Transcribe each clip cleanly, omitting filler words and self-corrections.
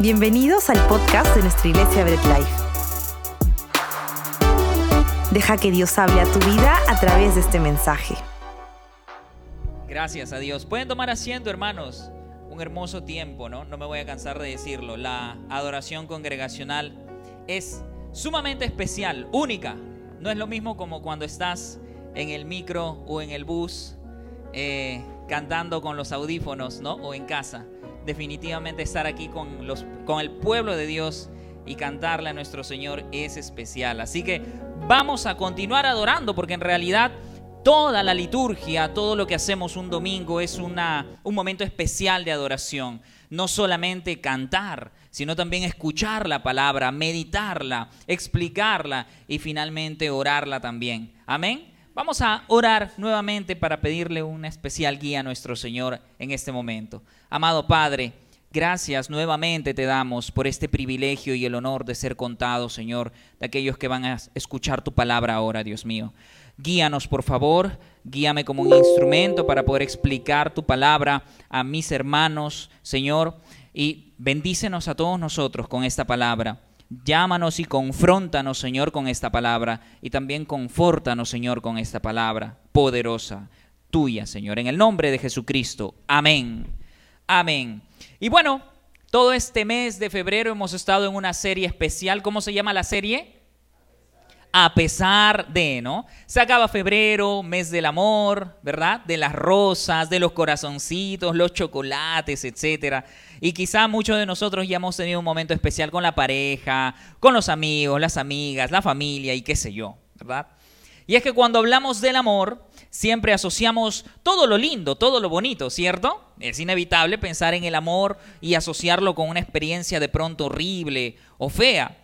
Bienvenidos al podcast de nuestra iglesia Bread Life. Deja que Dios hable a tu vida a través de este mensaje. Gracias a Dios. Pueden tomar asiento, hermanos. Un hermoso tiempo, ¿no? No me voy a cansar de decirlo. La adoración congregacional es sumamente especial, única. No es lo mismo como cuando estás en el micro o en el bus cantando con los audífonos, ¿no? O en casa. Definitivamente estar aquí con el pueblo de Dios y cantarle a nuestro Señor es especial. Así que vamos a continuar adorando, porque en realidad toda la liturgia, todo lo que hacemos un domingo es un momento especial de adoración. No solamente cantar, sino también escuchar la palabra, meditarla, explicarla y finalmente orarla también. Amén. Vamos a orar nuevamente para pedirle una especial guía a nuestro Señor en este momento. Amado Padre, gracias nuevamente te damos por este privilegio y el honor de ser contado, Señor, de aquellos que van a escuchar tu palabra ahora, Dios mío. Guíanos, por favor, guíame como un instrumento para poder explicar tu palabra a mis hermanos, Señor, y bendícenos a todos nosotros con esta palabra. Llámanos y confróntanos, Señor, con esta palabra. Y también confórtanos, Señor, con esta palabra poderosa, tuya, Señor. En el nombre de Jesucristo. Amén. Amén. Y bueno, todo este mes de febrero hemos estado en una serie especial. ¿Cómo se llama la serie? A pesar de, ¿no? Se acaba febrero, mes del amor, ¿verdad? De las rosas, de los corazoncitos, los chocolates, etcétera. Y quizá muchos de nosotros ya hemos tenido un momento especial con la pareja, con los amigos, las amigas, la familia y qué sé yo, ¿verdad? Y es que cuando hablamos del amor, siempre asociamos todo lo lindo, todo lo bonito, ¿cierto? Es inevitable pensar en el amor y asociarlo con una experiencia de pronto horrible o fea.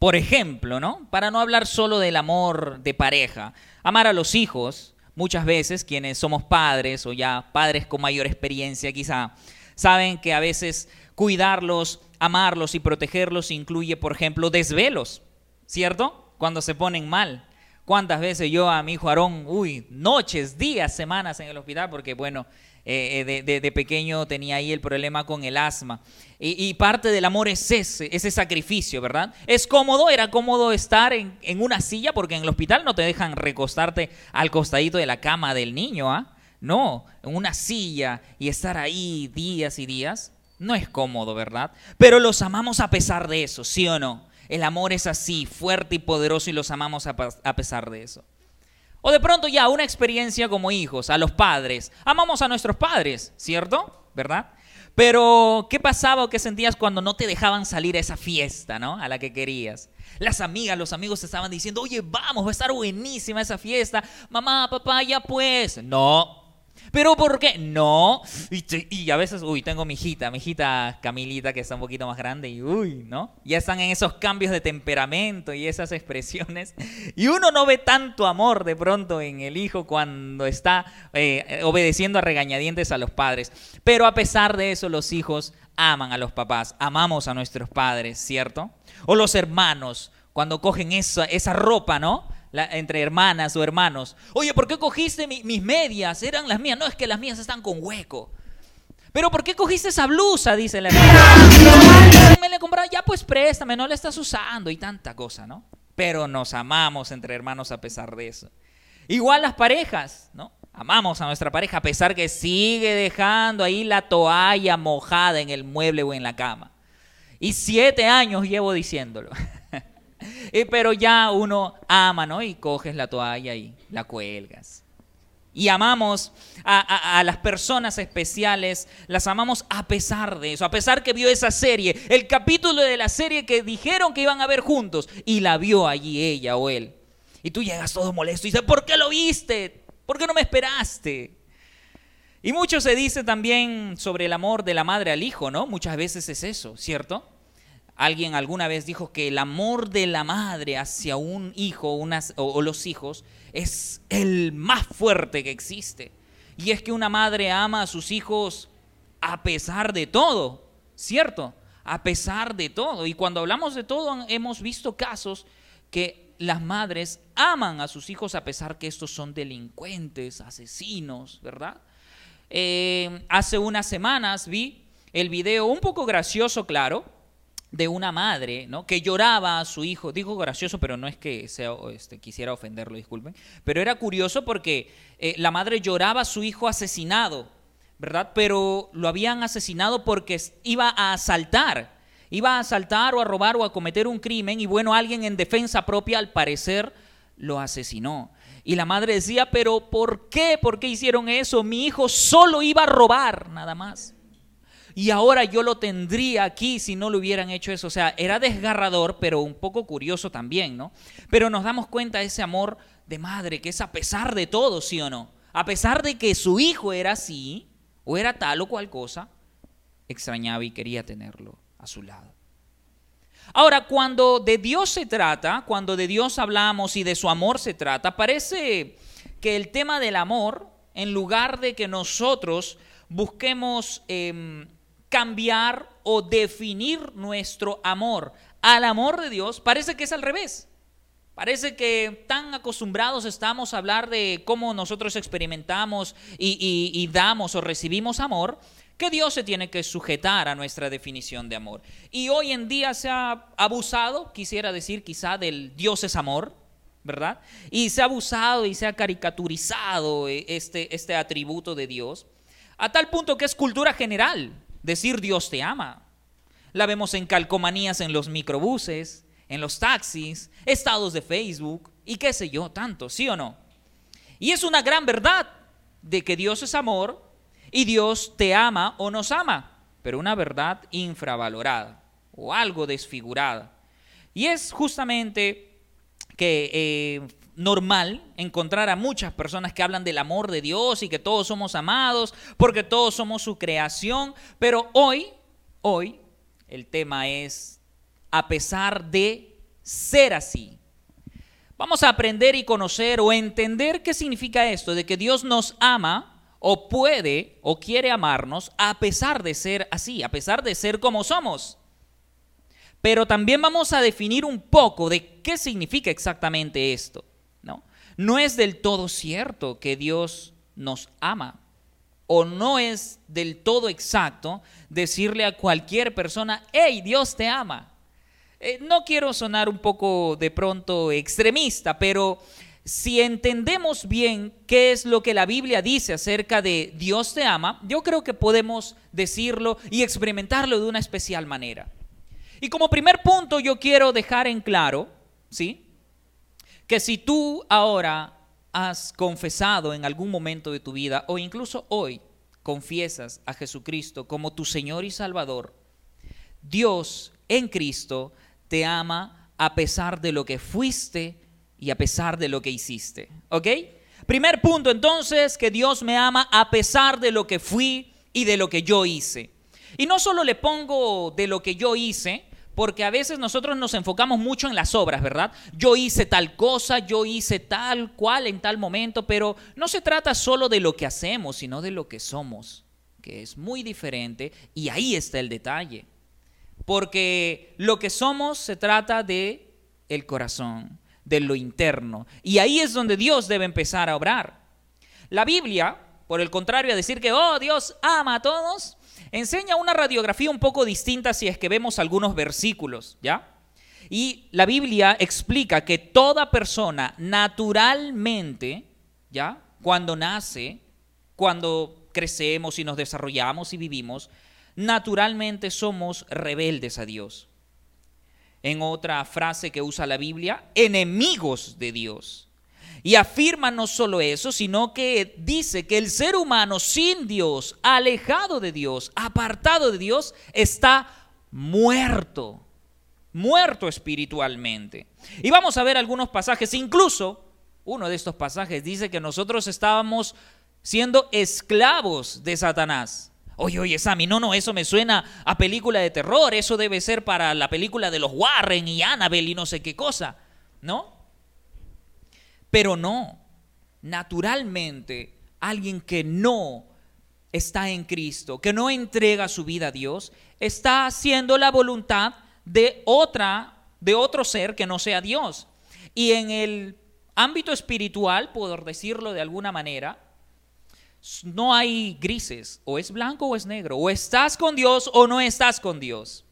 Por ejemplo, ¿no? Para no hablar solo del amor de pareja, amar a los hijos, muchas veces quienes somos padres o ya padres con mayor experiencia quizá, saben que a veces cuidarlos, amarlos y protegerlos incluye, por ejemplo, desvelos, ¿cierto? Cuando se ponen mal. ¿Cuántas veces yo a mi hijo Aarón, noches, días, semanas en el hospital? Porque, bueno, de pequeño tenía ahí el problema con el asma. Y parte del amor es ese sacrificio, ¿verdad? Es cómodo, era cómodo estar en una silla, porque en el hospital no te dejan recostarte al costadito de la cama del niño, ¿ah? No, en una silla y estar ahí días y días no es cómodo, ¿verdad? Pero los amamos a pesar de eso, ¿sí o no? El amor es así, fuerte y poderoso, y los amamos a pesar de eso. O de pronto ya una experiencia como hijos, a los padres. Amamos a nuestros padres, ¿cierto? ¿Verdad? Pero, ¿qué pasaba o qué sentías cuando no te dejaban salir a esa fiesta, ¿no? A la que querías. Las amigas, los amigos te estaban diciendo, oye, vamos, va a estar buenísima esa fiesta. Mamá, papá, ya pues. No. ¿Pero por qué? No. Y a veces, tengo mi hijita Camilita, que está un poquito más grande, y ¿no? Ya están en esos cambios de temperamento y esas expresiones. Y uno no ve tanto amor de pronto en el hijo cuando está obedeciendo a regañadientes a los padres. Pero a pesar de eso, los hijos aman a los papás, amamos a nuestros padres, ¿cierto? O los hermanos, cuando cogen esa ropa, ¿no? Entre hermanas o hermanos. Oye, ¿por qué cogiste mis medias? Eran las mías. No, es que las mías están con hueco. Pero ¿por qué cogiste esa blusa? Dice la hermana. Me la compraron. Ya pues préstame, no la estás usando. Y tanta cosa, ¿no? Pero nos amamos entre hermanos a pesar de eso. Igual las parejas, ¿no? Amamos a nuestra pareja a pesar que sigue dejando ahí la toalla mojada en el mueble o en la cama. Y 7 años llevo diciéndolo. Pero ya uno ama, ¿no? Y coges la toalla y la cuelgas. Y amamos a las personas especiales, las amamos a pesar de eso, a pesar que vio esa serie, el capítulo de la serie que dijeron que iban a ver juntos, y la vio allí ella o él. Y tú llegas todo molesto y dices, ¿por qué lo viste? ¿Por qué no me esperaste? Y mucho se dice también sobre el amor de la madre al hijo, ¿no? Muchas veces es eso, ¿cierto? Alguien alguna vez dijo que el amor de la madre hacia un hijo o los hijos es el más fuerte que existe. Y es que una madre ama a sus hijos a pesar de todo, ¿cierto? A pesar de todo. Y cuando hablamos de todo, hemos visto casos que las madres aman a sus hijos a pesar que estos son delincuentes, asesinos, ¿verdad? Hace unas semanas vi el video un poco gracioso, claro, de una madre, ¿no?, que lloraba a su hijo. Digo gracioso, pero no es que sea, quisiera ofenderlo, disculpen. Pero era curioso porque la madre lloraba a su hijo asesinado, ¿verdad? Pero lo habían asesinado porque iba a asaltar. Iba a asaltar o a robar o a cometer un crimen y bueno, alguien en defensa propia al parecer lo asesinó. Y la madre decía, pero ¿por qué? ¿Por qué hicieron eso? Mi hijo solo iba a robar, nada más. Y ahora yo lo tendría aquí si no lo hubieran hecho eso. O sea, era desgarrador, pero un poco curioso también, ¿no? Pero nos damos cuenta de ese amor de madre que es a pesar de todo, ¿sí o no? A pesar de que su hijo era así o era tal o cual cosa, extrañaba y quería tenerlo a su lado. Ahora, cuando de Dios se trata, cuando de Dios hablamos y de su amor se trata, parece que el tema del amor, en lugar de que nosotros busquemos cambiar o definir nuestro amor al amor de Dios, parece que es al revés. Parece que tan acostumbrados estamos a hablar de cómo nosotros experimentamos y damos o recibimos amor, que Dios se tiene que sujetar a nuestra definición de amor. Y hoy en día se ha abusado, quisiera decir quizá, del Dios es amor, ¿verdad? Y se ha abusado y se ha caricaturizado este atributo de Dios, a tal punto que es cultura general decir Dios te ama. La vemos en calcomanías en los microbuses, en los taxis, estados de Facebook y qué sé yo, tanto, ¿sí o no? Y es una gran verdad de que Dios es amor, y Dios te ama o nos ama, pero una verdad infravalorada o algo desfigurada. Y es justamente que normal encontrar a muchas personas que hablan del amor de Dios y que todos somos amados porque todos somos su creación, pero hoy el tema es a pesar de ser así. Vamos a aprender y conocer o entender qué significa esto de que Dios nos ama o puede o quiere amarnos a pesar de ser así, a pesar de ser como somos. Pero también vamos a definir un poco de qué significa exactamente esto, ¿no? No es del todo cierto que Dios nos ama, o no es del todo exacto decirle a cualquier persona, hey, Dios te ama. No quiero sonar un poco de pronto extremista, pero si entendemos bien qué es lo que la Biblia dice acerca de Dios te ama, yo creo que podemos decirlo y experimentarlo de una especial manera. Y como primer punto yo quiero dejar en claro, ¿sí?, que si tú ahora has confesado en algún momento de tu vida o incluso hoy confiesas a Jesucristo como tu Señor y Salvador, Dios en Cristo te ama a pesar de lo que fuiste y a pesar de lo que hiciste, ¿ok? Primer punto, entonces, que Dios me ama a pesar de lo que fui y de lo que yo hice. Y no solo le pongo de lo que yo hice, porque a veces nosotros nos enfocamos mucho en las obras, ¿verdad? Yo hice tal cosa, yo hice tal cual en tal momento, pero no se trata solo de lo que hacemos, sino de lo que somos, que es muy diferente, y ahí está el detalle. Porque lo que somos se trata de el corazón, de lo interno. Y ahí es donde Dios debe empezar a obrar. La Biblia, por el contrario, a decir que, oh, Dios ama a todos, enseña una radiografía un poco distinta si es que vemos algunos versículos, ¿ya? Y la Biblia explica que toda persona naturalmente, ¿ya?, cuando nace, cuando crecemos y nos desarrollamos y vivimos, naturalmente somos rebeldes a Dios. En otra frase que usa la Biblia, enemigos de Dios. Y afirma no solo eso, sino que dice que el ser humano sin Dios, alejado de Dios, apartado de Dios, está muerto, muerto espiritualmente. Y vamos a ver algunos pasajes, incluso uno de estos pasajes dice que nosotros estábamos siendo esclavos de Satanás. Oye, Sammy, no, eso me suena a película de terror, eso debe ser para la película de los Warren y Annabelle y no sé qué cosa, ¿no? Pero no, naturalmente alguien que no está en Cristo, que no entrega su vida a Dios, está haciendo la voluntad de otro ser que no sea Dios. Y en el ámbito espiritual, por decirlo de alguna manera, No hay grises, o es blanco o es negro, o estás con Dios o no estás con Dios.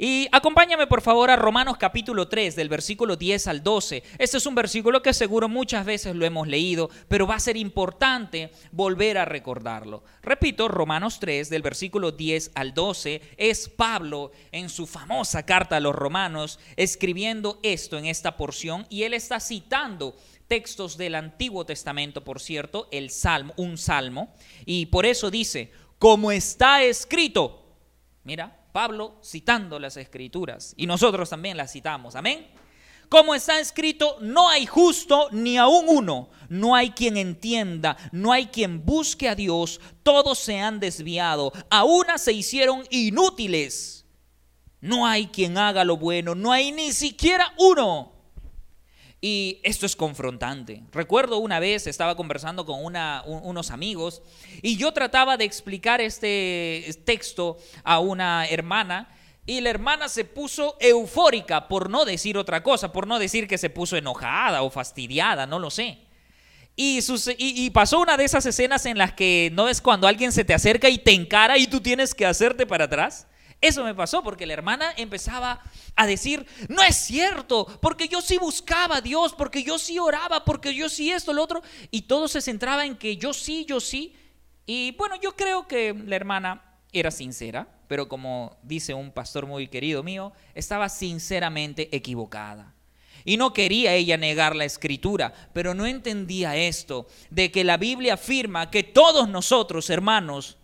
Y acompáñame por favor a Romanos capítulo 3 del versículo 10 al 12. Este es un versículo que seguro muchas veces lo hemos leído, pero va a ser importante volver a recordarlo. Repito, Romanos 3 del versículo 10 al 12 es Pablo en su famosa carta a los romanos escribiendo esto en esta porción, y él está citando textos del Antiguo Testamento, por cierto, el Salmo, un Salmo, y por eso dice, como está escrito, mira, Pablo citando las Escrituras, y nosotros también las citamos, amén. Como está escrito, no hay justo ni aún uno, no hay quien entienda, no hay quien busque a Dios, todos se han desviado, a una se hicieron inútiles, no hay quien haga lo bueno, no hay ni siquiera uno. Y esto es confrontante. Recuerdo una vez estaba conversando con unos amigos y yo trataba de explicar este texto a una hermana y la hermana se puso eufórica, por no decir otra cosa, por no decir que se puso enojada o fastidiada, no lo sé. Y pasó una de esas escenas en las que no es cuando alguien se te acerca y te encara y tú tienes que hacerte para atrás. Eso me pasó porque la hermana empezaba a decir, no es cierto, porque yo sí buscaba a Dios, porque yo sí oraba, porque yo sí esto, lo otro, y todo se centraba en que yo sí, y bueno, yo creo que la hermana era sincera, pero como dice un pastor muy querido mío, estaba sinceramente equivocada. Y no quería ella negar la Escritura, pero no entendía esto, de que la Biblia afirma que todos nosotros, hermanos,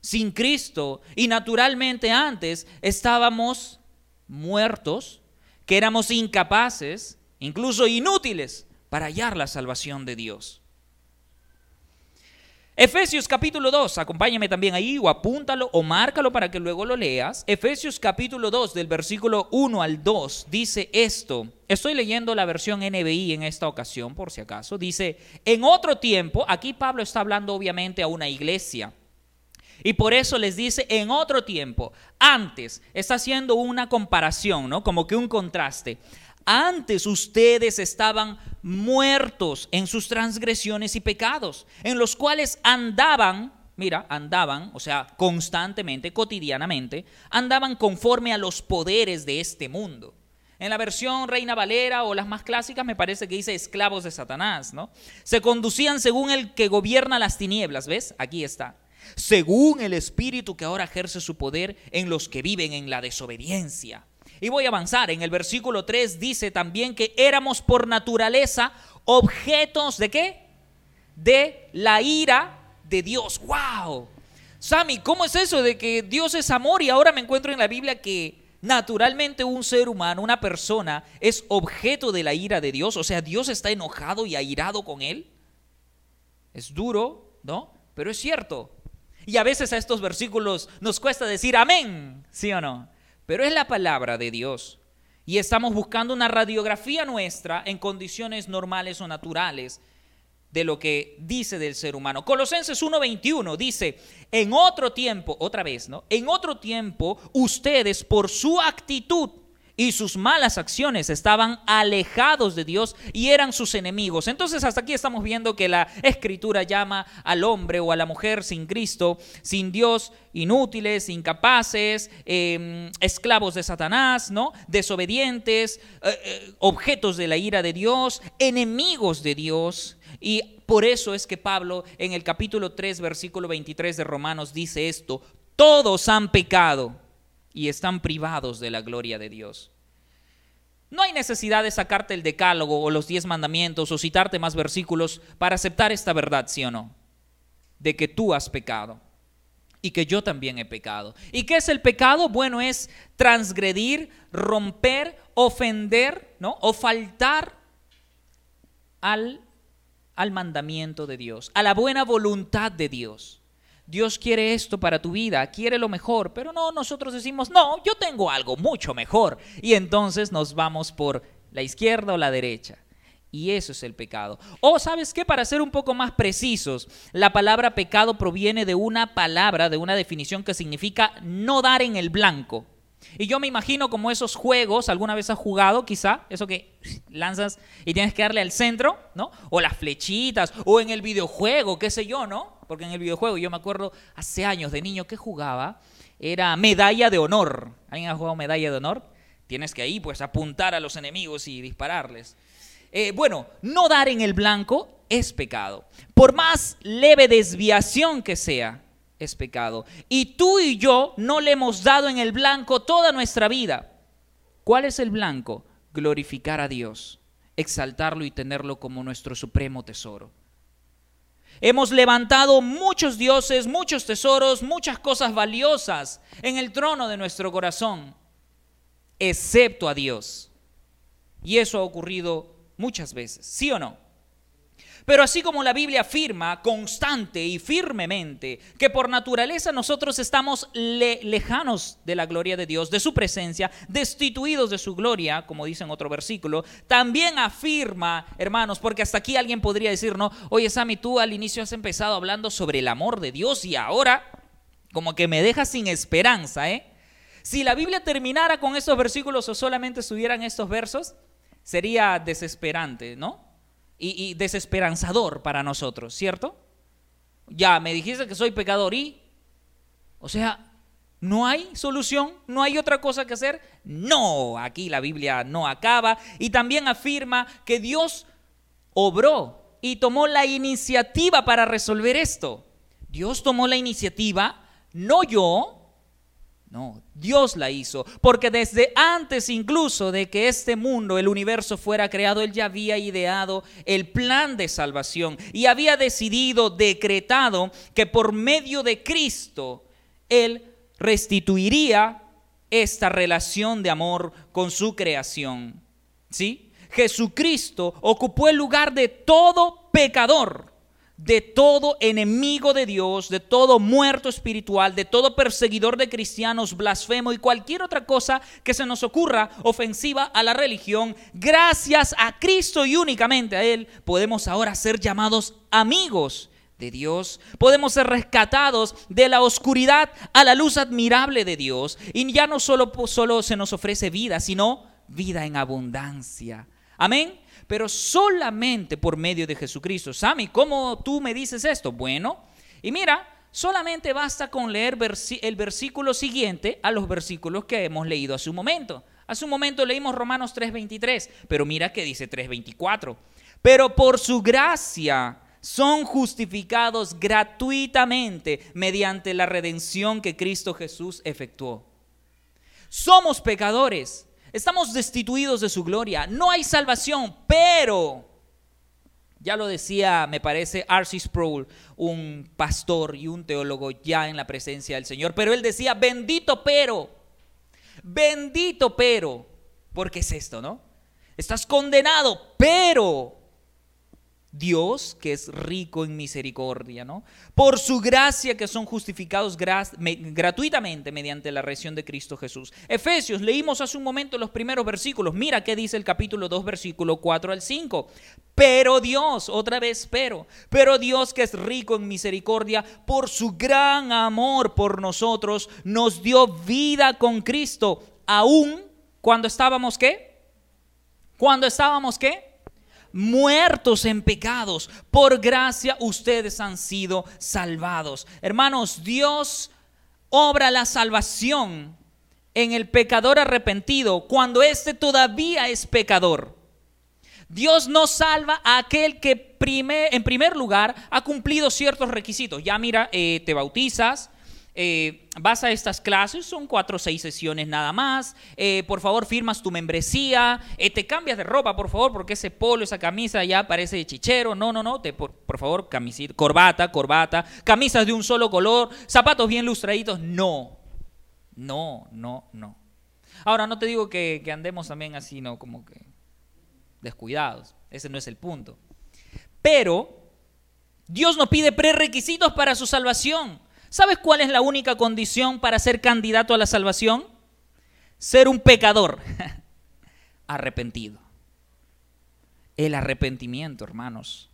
sin Cristo, y naturalmente antes estábamos muertos, que éramos incapaces, incluso inútiles, para hallar la salvación de Dios. Efesios capítulo 2, acompáñame también ahí, o apúntalo, o márcalo para que luego lo leas. Efesios capítulo 2, del versículo 1 al 2, dice esto. Estoy leyendo la versión NVI en esta ocasión, por si acaso. Dice, en otro tiempo, aquí Pablo está hablando obviamente a una iglesia, y por eso les dice, en otro tiempo, antes, está haciendo una comparación, ¿no? Como que un contraste. Antes ustedes estaban muertos en sus transgresiones y pecados, en los cuales andaban, o sea, constantemente, cotidianamente, andaban conforme a los poderes de este mundo. En la versión Reina Valera o las más clásicas me parece que dice esclavos de Satanás, ¿no? Se conducían según el que gobierna las tinieblas, ¿ves? Aquí está. Según el espíritu que ahora ejerce su poder en los que viven en la desobediencia. Y voy a avanzar, en el versículo 3 dice también que éramos por naturaleza objetos ¿de qué? De la ira de Dios. ¡Wow! Sammy, ¿cómo es eso de que Dios es amor y ahora me encuentro en la Biblia que naturalmente un ser humano, una persona, es objeto de la ira de Dios? O sea, Dios está enojado y airado con él. Es duro, ¿no? Pero es cierto. Y a veces a estos versículos nos cuesta decir amén, ¿sí o no? Pero es la palabra de Dios. Y estamos buscando una radiografía nuestra en condiciones normales o naturales de lo que dice del ser humano. Colosenses 1:21 dice, en otro tiempo, otra vez, ¿no? En otro tiempo ustedes por su actitud y sus malas acciones estaban alejados de Dios y eran sus enemigos. Entonces hasta aquí estamos viendo que la Escritura llama al hombre o a la mujer sin Cristo, sin Dios, inútiles, incapaces, esclavos de Satanás, ¿no? Desobedientes, objetos de la ira de Dios, enemigos de Dios. Y por eso es que Pablo en el capítulo 3, versículo 23 de Romanos dice esto, todos han pecado y están privados de la gloria de Dios. No hay necesidad de sacarte el decálogo o los 10 mandamientos o citarte más versículos para aceptar esta verdad, ¿sí o no? De que tú has pecado y que yo también he pecado. ¿Y qué es el pecado? Bueno, es transgredir, romper, ofender, ¿no? O faltar al mandamiento de Dios, a la buena voluntad de Dios. Dios quiere esto para tu vida, quiere lo mejor, pero no, nosotros decimos, no, yo tengo algo mucho mejor. Y entonces nos vamos por la izquierda o la derecha. Y eso es el pecado. O, ¿sabes qué? Para ser un poco más precisos, la palabra pecado proviene de una palabra, de una definición que significa no dar en el blanco. Y yo me imagino como esos juegos, alguna vez has jugado quizá, eso que lanzas y tienes que darle al centro, ¿no? O las flechitas, o en el videojuego, qué sé yo, ¿no? Porque en el videojuego, yo me acuerdo hace años de niño que jugaba, era Medalla de Honor. ¿Alguien ha jugado Medalla de Honor? Tienes que ahí pues apuntar a los enemigos y dispararles. Bueno, no dar en el blanco es pecado. Por más leve desviación que sea, es pecado. Y tú y yo no le hemos dado en el blanco toda nuestra vida. ¿Cuál es el blanco? Glorificar a Dios, exaltarlo y tenerlo como nuestro supremo tesoro. Hemos levantado muchos dioses, muchos tesoros, muchas cosas valiosas en el trono de nuestro corazón, excepto a Dios. Y eso ha ocurrido muchas veces, ¿sí o no? Pero así como la Biblia afirma constante y firmemente que por naturaleza nosotros estamos lejanos de la gloria de Dios, de su presencia, destituidos de su gloria, como dice en otro versículo, también afirma, hermanos, porque hasta aquí alguien podría decir, no, oye Sammy, tú al inicio has empezado hablando sobre el amor de Dios y ahora como que me dejas sin esperanza, ¿eh? Si la Biblia terminara con estos versículos o solamente estuvieran estos versos, sería desesperante, ¿no? Y desesperanzador para nosotros, ¿cierto? Ya, me dijiste que soy pecador y... O sea, ¿no hay solución? ¿No hay otra cosa que hacer? No, aquí la Biblia no acaba. Y también afirma que Dios obró y tomó la iniciativa para resolver esto. Dios tomó la iniciativa, no yo... No, Dios la hizo, porque desde antes incluso de que este mundo, el universo fuera creado, Él ya había ideado el plan de salvación y había decidido, decretado que por medio de Cristo Él restituiría esta relación de amor con su creación, ¿sí? Jesucristo ocupó el lugar de todo pecador, de todo enemigo de Dios, de todo muerto espiritual, de todo perseguidor de cristianos, blasfemo y cualquier otra cosa que se nos ocurra ofensiva a la religión. Gracias a Cristo y únicamente a Él podemos ahora ser llamados amigos de Dios. Podemos ser rescatados de la oscuridad a la luz admirable de Dios. Y ya no solo se nos ofrece vida, sino vida en abundancia. Amén. Pero solamente por medio de Jesucristo. Sammy, ¿cómo tú me dices esto? Bueno, y mira, solamente basta con leer el versículo siguiente a los versículos que hemos leído hace un momento. Hace un momento leímos Romanos 3:23, pero mira que dice 3:24. Pero por su gracia son justificados gratuitamente mediante la redención que Cristo Jesús efectuó. Somos pecadores. Estamos destituidos de su gloria, no hay salvación, pero, ya lo decía, me parece, R.C. Sproul, un pastor y un teólogo ya en la presencia del Señor, pero él decía, bendito pero, porque es esto, ¿no? Estás condenado, pero Dios, que es rico en misericordia, ¿no? Por su gracia que son justificados gratuitamente mediante la redención de Cristo Jesús. Efesios, leímos hace un momento los primeros versículos. Mira qué dice el capítulo 2, versículo 4 al 5. Pero Dios, otra vez pero Dios que es rico en misericordia, por su gran amor por nosotros, nos dio vida con Cristo, aún cuando estábamos, ¿qué? Muertos en pecados, por gracia ustedes han sido salvados. Hermanos, Dios obra la salvación en el pecador arrepentido cuando éste todavía es pecador. Dios no salva a aquel que en primer lugar ha cumplido ciertos requisitos. Ya mira, te bautizas. Vas a estas clases, son 4 o 6 sesiones nada más, por favor firmas tu membresía, te cambias de ropa por favor, porque ese polo, esa camisa ya parece de chichero, por favor camisita, corbata, camisas de un solo color, zapatos bien lustraditos, no. Ahora no te digo que andemos también así, no, como que descuidados, ese no es el punto, pero Dios nos pide prerrequisitos para su salvación. ¿Sabes cuál es la única condición para ser candidato a la salvación? Ser un pecador arrepentido. El arrepentimiento, hermanos.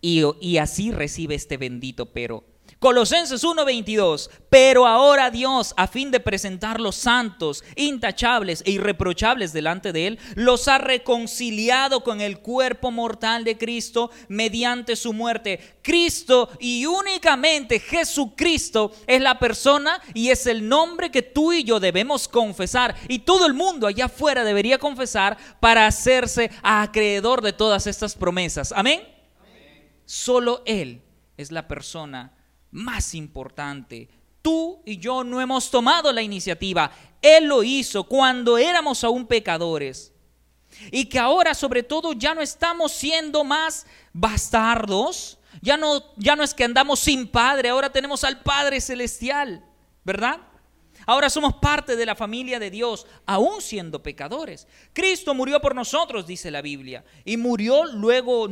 Y así recibe este bendito pero. Colosenses 1:22, pero ahora Dios, a fin de presentarlos santos, intachables e irreprochables delante de Él, los ha reconciliado con el cuerpo mortal de Cristo mediante su muerte. Cristo y únicamente Jesucristo es la persona y es el nombre que tú y yo debemos confesar, y todo el mundo allá afuera debería confesar para hacerse acreedor de todas estas promesas. ¿Amén? Amén. Solo Él es la persona más importante. Tú y yo no hemos tomado la iniciativa. Él lo hizo cuando éramos aún pecadores. Y que ahora, sobre todo, ya no estamos siendo más bastardos. Ya no es que andamos sin padre. Ahora tenemos al Padre Celestial, ¿verdad? Ahora somos parte de la familia de Dios, aún siendo pecadores. Cristo murió por nosotros, dice la Biblia. Y no murió luego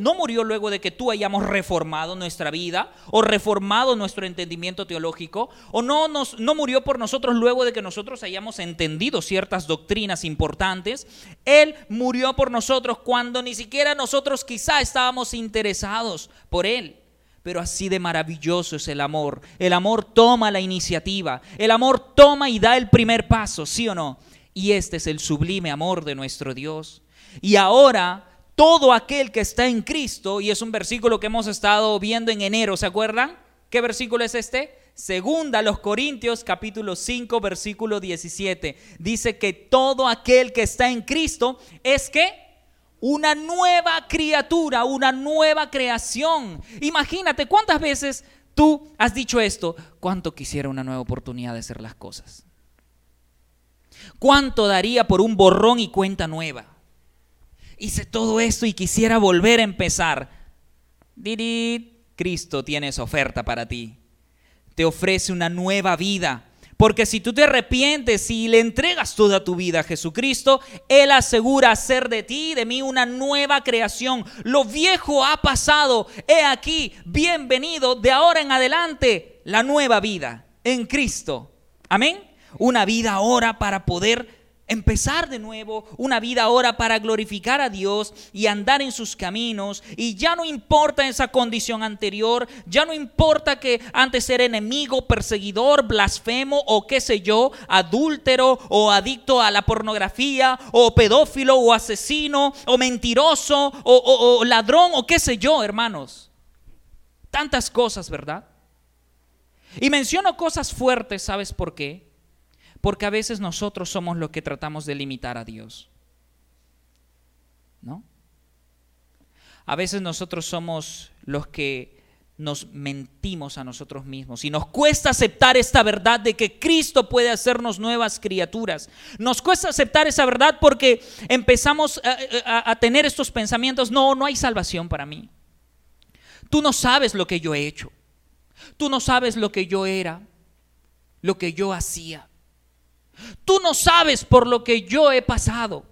de que tú hayamos reformado nuestra vida o reformado nuestro entendimiento teológico, o no murió por nosotros luego de que nosotros hayamos entendido ciertas doctrinas importantes. Él murió por nosotros cuando ni siquiera nosotros quizá estábamos interesados por Él. Pero así de maravilloso es el amor. El amor toma la iniciativa. El amor toma y da el primer paso, ¿sí o no? Y este es el sublime amor de nuestro Dios. Y ahora, todo aquel que está en Cristo, y es un versículo que hemos estado viendo en enero, ¿se acuerdan? ¿Qué versículo es este? Segunda a los Corintios, capítulo 5, versículo 17. Dice que todo aquel que está en Cristo es que una nueva criatura, una nueva creación. Imagínate cuántas veces tú has dicho esto. ¿Cuánto quisiera una nueva oportunidad de hacer las cosas? ¿Cuánto daría por un borrón y cuenta nueva? Hice todo esto y quisiera volver a empezar. Cristo tiene esa oferta para ti. Te ofrece una nueva vida. Porque si tú te arrepientes y le entregas toda tu vida a Jesucristo, Él asegura hacer de ti y de mí una nueva creación. Lo viejo ha pasado, he aquí, bienvenido, de ahora en adelante, la nueva vida en Cristo. Amén. Una vida ahora para poder empezar de nuevo, una vida ahora para glorificar a Dios y andar en sus caminos. Y ya no importa esa condición anterior, ya no importa que antes era enemigo, perseguidor, blasfemo o qué sé yo, adúltero o adicto a la pornografía o pedófilo o asesino o mentiroso o ladrón o qué sé yo, hermanos. Tantas cosas, ¿verdad? Y menciono cosas fuertes, ¿sabes por qué? Porque a veces nosotros somos los que tratamos de limitar a Dios, ¿no? A veces nosotros somos los que nos mentimos a nosotros mismos y nos cuesta aceptar esta verdad de que Cristo puede hacernos nuevas criaturas. Nos cuesta aceptar esa verdad porque empezamos a tener estos pensamientos: no hay salvación para mí. Tú no sabes lo que yo he hecho. Tú no sabes lo que yo era, lo que yo hacía. Tú no sabes por lo que yo he pasado.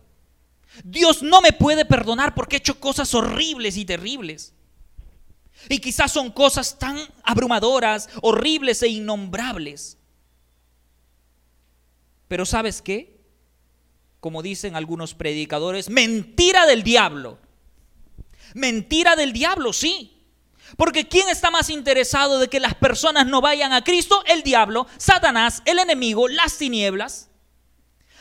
Dios no me puede perdonar porque he hecho cosas horribles y terribles. Y quizás son cosas tan abrumadoras, horribles e innombrables. Pero ¿sabes qué? Como dicen algunos predicadores, mentira del diablo. Mentira del diablo, sí. Porque ¿quién está más interesado de que las personas no vayan a Cristo? El diablo, Satanás, el enemigo, las tinieblas.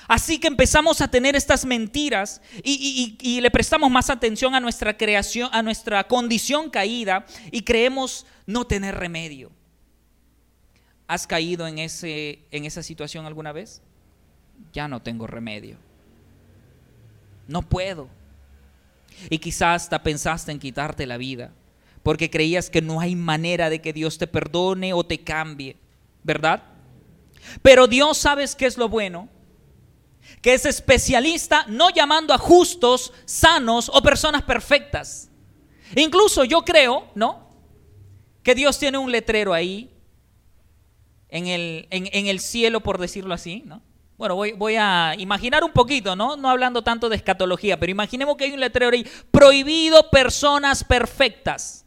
Así que empezamos a tener estas mentiras y le prestamos más atención a nuestra creación, a nuestra condición caída, y creemos no tener remedio. ¿Has caído en esa situación alguna vez? Ya no tengo remedio. No puedo. Y quizás hasta pensaste en quitarte la vida, porque creías que no hay manera de que Dios te perdone o te cambie, ¿verdad? Pero Dios, ¿sabes qué es lo bueno? Que es especialista no llamando a justos, sanos o personas perfectas. Incluso yo creo, ¿no?, que Dios tiene un letrero ahí en el cielo, por decirlo así, ¿no? Bueno, voy a imaginar un poquito, no hablando tanto de escatología, pero imaginemos que hay un letrero ahí: prohibido personas perfectas.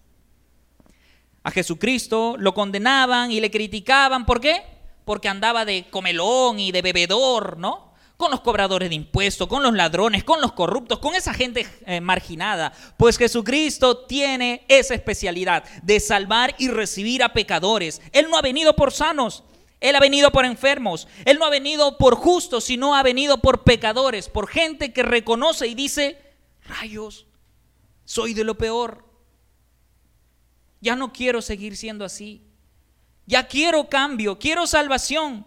A Jesucristo lo condenaban y le criticaban. ¿Por qué? Porque andaba de comelón y de bebedor, ¿no? con los cobradores de impuestos, con los ladrones, con los corruptos, con esa gente marginada. Pues Jesucristo tiene esa especialidad de salvar y recibir a pecadores. Él no ha venido por sanos, Él ha venido por enfermos. Él no ha venido por justos, sino ha venido por pecadores, por gente que reconoce y dice, rayos, soy de lo peor. Ya no quiero seguir siendo así. Ya quiero cambio, quiero salvación.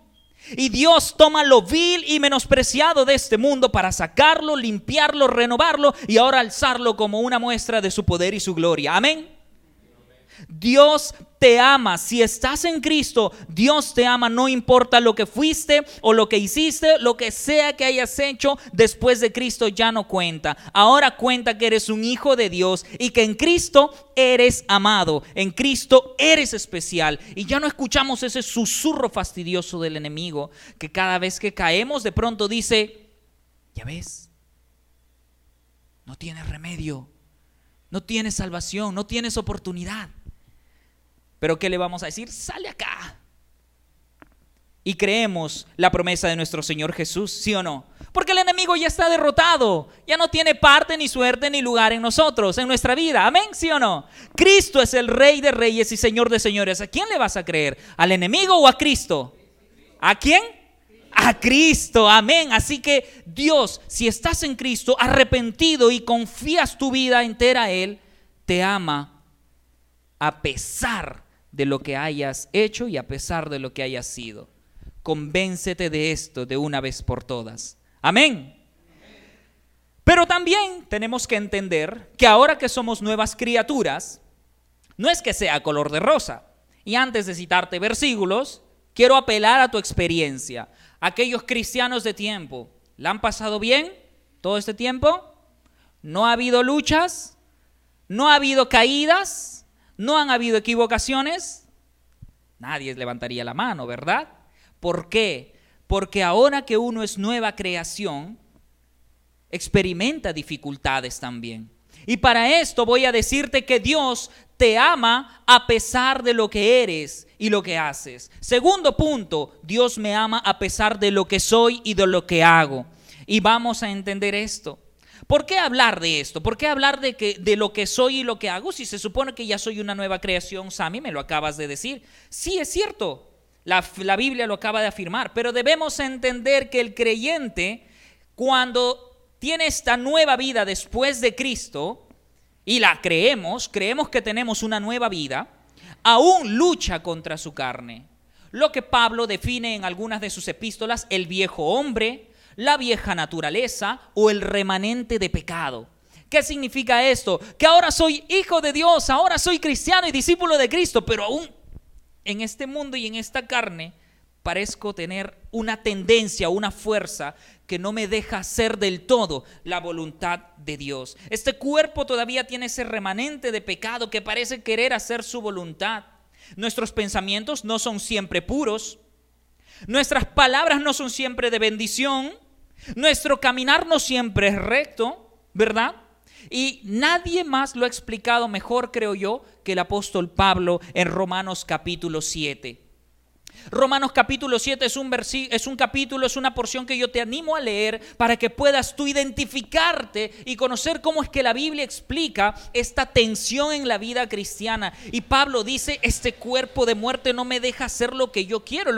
Y Dios toma lo vil y menospreciado de este mundo para sacarlo, limpiarlo, renovarlo y ahora alzarlo como una muestra de su poder y su gloria. Amén. Dios te ama. Si estás en Cristo, Dios te ama. No importa lo que fuiste o lo que hiciste, lo que sea que hayas hecho después de Cristo ya no cuenta. Ahora cuenta que eres un hijo de Dios y que en Cristo eres amado, en Cristo eres especial. Y ya no escuchamos ese susurro fastidioso del enemigo que cada vez que caemos de pronto dice, ya ves, no tienes remedio, no tienes salvación, no tienes oportunidad. Pero ¿qué le vamos a decir? Sale acá. Y creemos la promesa de nuestro Señor Jesús, ¿sí o no? Porque el enemigo ya está derrotado, ya no tiene parte, ni suerte, ni lugar en nosotros, en nuestra vida. ¿Amén? ¿Sí o no? Cristo es el Rey de Reyes y Señor de Señores. ¿A quién le vas a creer? ¿Al enemigo o a Cristo? ¿A quién? A Cristo, amén. Así que Dios, si estás en Cristo, arrepentido y confías tu vida entera a Él, te ama a pesar de lo que hayas hecho y a pesar de lo que hayas sido. Convéncete de esto de una vez por todas. Amén. Pero también tenemos que entender que ahora que somos nuevas criaturas, no es que sea color de rosa. Y antes de citarte versículos, quiero apelar a tu experiencia. Aquellos cristianos de tiempo, ¿la han pasado bien todo este tiempo? ¿No ha habido luchas? ¿No ha habido caídas? ¿No han habido equivocaciones? Nadie levantaría la mano, ¿verdad? ¿Por qué? Porque ahora que uno es nueva creación, experimenta dificultades también. Y para esto voy a decirte que Dios te ama a pesar de lo que eres y lo que haces. Segundo punto, Dios me ama a pesar de lo que soy y de lo que hago. Y vamos a entender esto. ¿Por qué hablar de esto? ¿Por qué hablar de lo que soy y lo que hago? Si se supone que ya soy una nueva creación, Sammy, me lo acabas de decir. Sí, es cierto, la Biblia lo acaba de afirmar, pero debemos entender que el creyente, cuando tiene esta nueva vida después de Cristo y la creemos que tenemos una nueva vida, aún lucha contra su carne. Lo que Pablo define en algunas de sus epístolas, el viejo hombre, la vieja naturaleza o el remanente de pecado. ¿Qué significa esto? Que ahora soy hijo de Dios, ahora soy cristiano y discípulo de Cristo, pero aún en este mundo y en esta carne parezco tener una tendencia, una fuerza que no me deja hacer del todo la voluntad de Dios. Este cuerpo todavía tiene ese remanente de pecado que parece querer hacer su voluntad. Nuestros pensamientos no son siempre puros. Nuestras palabras no son siempre de bendición. Nuestro caminar no siempre es recto, ¿verdad? Y nadie más lo ha explicado mejor, creo yo, que el apóstol Pablo en Romanos capítulo 7. Romanos capítulo 7 es un capítulo, es una porción que yo te animo a leer para que puedas tú identificarte y conocer cómo es que la Biblia explica esta tensión en la vida cristiana. Y Pablo dice, este cuerpo de muerte no me deja hacer lo que yo quiero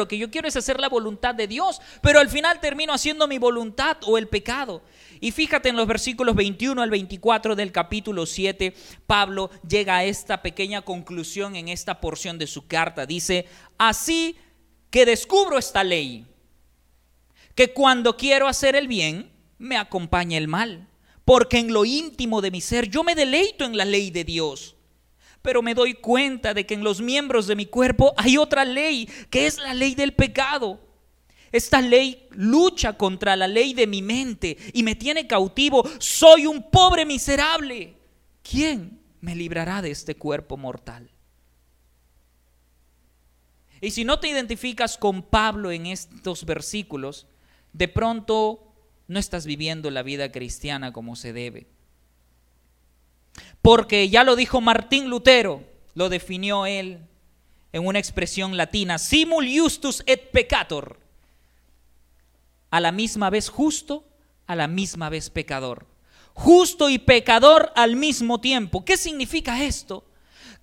es hacer la voluntad de Dios, pero al final termino haciendo mi voluntad o el pecado. Y fíjate en los versículos 21 al 24 del capítulo 7, Pablo llega a esta pequeña conclusión en esta porción de su carta. Dice, así que descubro esta ley, que cuando quiero hacer el bien, me acompaña el mal, porque en lo íntimo de mi ser yo me deleito en la ley de Dios, pero me doy cuenta de que en los miembros de mi cuerpo hay otra ley, que es la ley del pecado. Esta ley lucha contra la ley de mi mente y me tiene cautivo. Soy un pobre miserable. ¿Quién me librará de este cuerpo mortal? Y si no te identificas con Pablo en estos versículos, de pronto no estás viviendo la vida cristiana como se debe. Porque ya lo dijo Martín Lutero, lo definió él en una expresión latina, simul justus et peccator. a la misma vez justo, a la misma vez pecador. Justo y pecador al mismo tiempo. ¿Qué significa esto?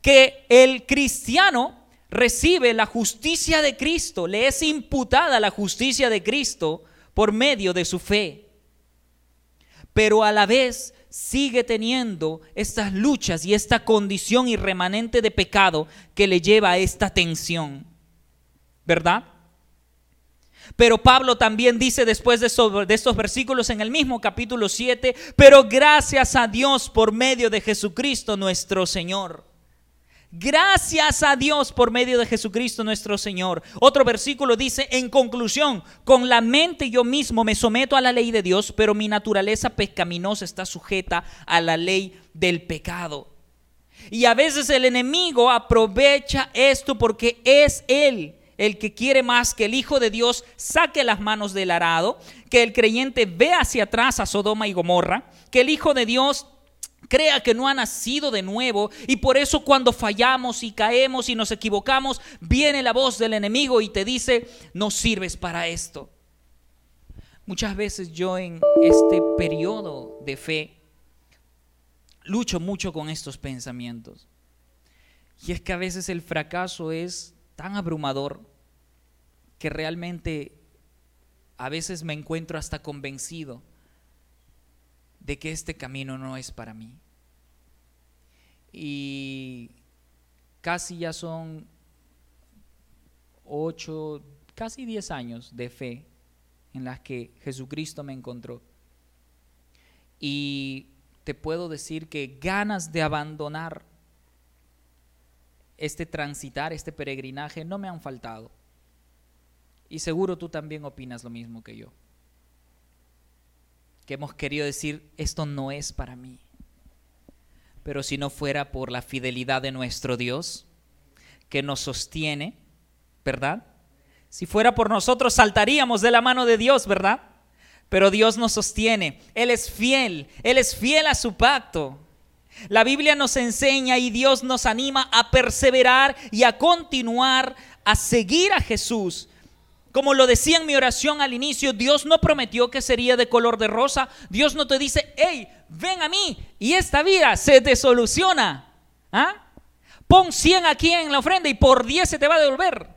Que el cristiano recibe la justicia de Cristo, le es imputada la justicia de Cristo por medio de su fe. Pero a la vez sigue teniendo estas luchas y esta condición irremanente de pecado que le lleva a esta tensión, ¿verdad? Pero Pablo también dice después de estos versículos en el mismo capítulo 7, pero gracias a Dios por medio de Jesucristo nuestro Señor. Gracias a Dios por medio de Jesucristo nuestro Señor. Otro versículo dice, en conclusión, con la mente yo mismo me someto a la ley de Dios, pero mi naturaleza pecaminosa está sujeta a la ley del pecado. Y a veces el enemigo aprovecha esto porque es él el que quiere más que el Hijo de Dios saque las manos del arado, que el creyente vea hacia atrás a Sodoma y Gomorra, que el Hijo de Dios crea que no ha nacido de nuevo, y por eso cuando fallamos y caemos y nos equivocamos, viene la voz del enemigo y te dice, no sirves para esto. Muchas veces yo en este periodo de fe lucho mucho con estos pensamientos. Y es que a veces el fracaso es tan abrumador que realmente a veces me encuentro hasta convencido de que este camino no es para mí. Y casi ya son 8, casi 10 años de fe en las que Jesucristo me encontró. Y te puedo decir que ganas de abandonar este transitar, este peregrinaje, no me han faltado. Y seguro tú también opinas lo mismo que yo, que hemos querido decir, esto no es para mí. Pero si no fuera por la fidelidad de nuestro Dios, que nos sostiene, ¿verdad? Si fuera por nosotros, saltaríamos de la mano de Dios, ¿verdad? Pero Dios nos sostiene, Él es fiel a su pacto. La Biblia nos enseña y Dios nos anima a perseverar y a continuar, a seguir a Jesús. Como lo decía en mi oración al inicio, Dios no prometió que sería de color de rosa. Dios no te dice, hey, ven a mí y esta vida se te soluciona. ¿Ah? Pon 100 aquí en la ofrenda y por 10 se te va a devolver.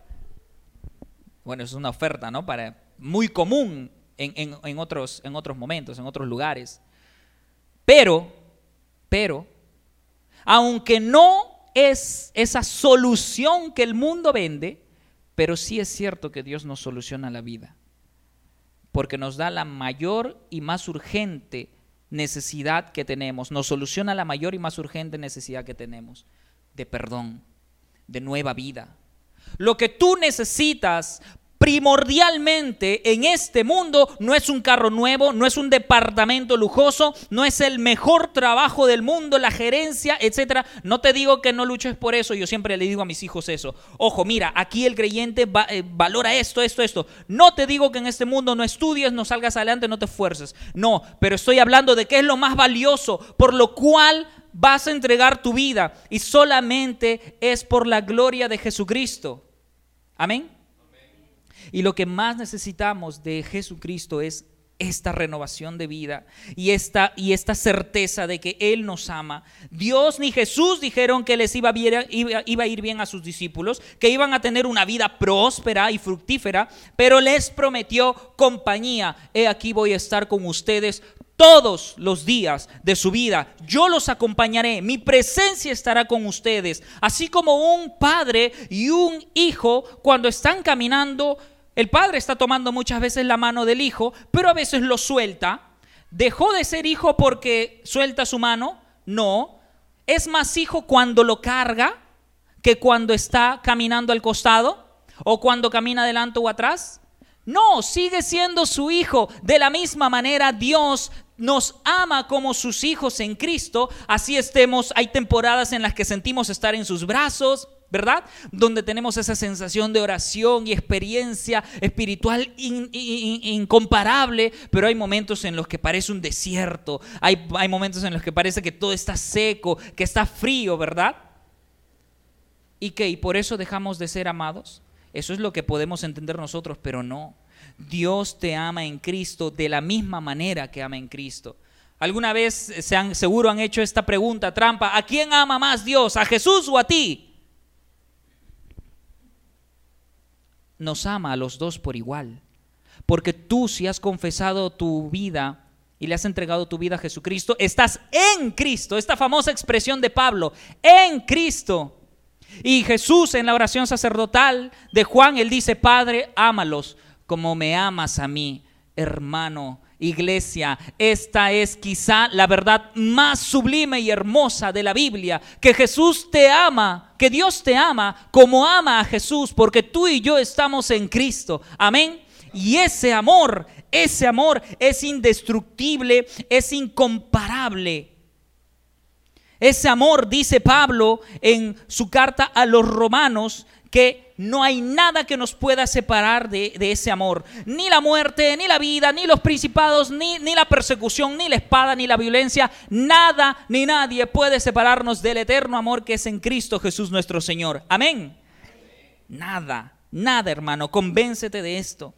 Bueno, es una oferta, ¿no? Muy común en otros momentos, en otros lugares. Pero, aunque no es esa solución que el mundo vende, pero sí es cierto que Dios nos soluciona la vida, porque nos da la mayor y más urgente necesidad que tenemos, nos soluciona la mayor y más urgente necesidad que tenemos, de perdón, de nueva vida. Lo que tú necesitas primordialmente en este mundo no es un carro nuevo, no es un departamento lujoso, no es el mejor trabajo del mundo, la gerencia, etc. No te digo que no luches por eso, yo siempre le digo a mis hijos eso. Ojo, mira, aquí el creyente valora esto. No te digo que en este mundo no estudies, no salgas adelante, no te esfuerces. No, pero estoy hablando de qué es lo más valioso, por lo cual vas a entregar tu vida, y solamente es por la gloria de Jesucristo. Amén. Y lo que más necesitamos de Jesucristo es esta renovación de vida y esta certeza de que Él nos ama. Dios ni Jesús dijeron que les iba a ir bien a sus discípulos, que iban a tener una vida próspera y fructífera, pero les prometió compañía. He aquí voy a estar con ustedes todos los días de su vida, yo los acompañaré, mi presencia estará con ustedes. Así como un padre y un hijo cuando están caminando, el padre está tomando muchas veces la mano del hijo, pero a veces lo suelta. ¿Dejó de ser hijo porque suelta su mano? No, es más hijo cuando lo carga que cuando está caminando al costado o cuando camina adelante o atrás. No, sigue siendo su hijo. De la misma manera, Dios nos ama como sus hijos en Cristo. Así estemos, hay temporadas en las que sentimos estar en sus brazos, ¿verdad? Donde tenemos esa sensación de oración y experiencia espiritual incomparable, pero hay momentos en los que parece un desierto, hay momentos en los que parece que todo está seco, que está frío, ¿verdad? ¿Y por eso dejamos de ser amados? Eso es lo que podemos entender nosotros, pero no. Dios te ama en Cristo de la misma manera que ama en Cristo. ¿Alguna vez seguro han hecho esta pregunta trampa? ¿A quién ama más Dios? ¿A Jesús o a ti? Nos ama a los dos por igual. Porque tú, si has confesado tu vida y le has entregado tu vida a Jesucristo, estás en Cristo. Esta famosa expresión de Pablo, en Cristo. Y Jesús, en la oración sacerdotal de Juan, él dice: Padre, ámalos como me amas a mí, hermano. Iglesia, esta es quizá la verdad más sublime y hermosa de la Biblia, que Jesús te ama, que Dios te ama como ama a Jesús, porque tú y yo estamos en Cristo, amén. Y ese amor es indestructible, es incomparable. Ese amor, dice Pablo en su carta a los Romanos, que no hay nada que nos pueda separar de ese amor. Ni la muerte, ni la vida, ni los principados, ni la persecución, ni la espada, ni la violencia. Nada ni nadie puede separarnos del eterno amor que es en Cristo Jesús nuestro Señor. Amén. Nada, hermano, convéncete de esto.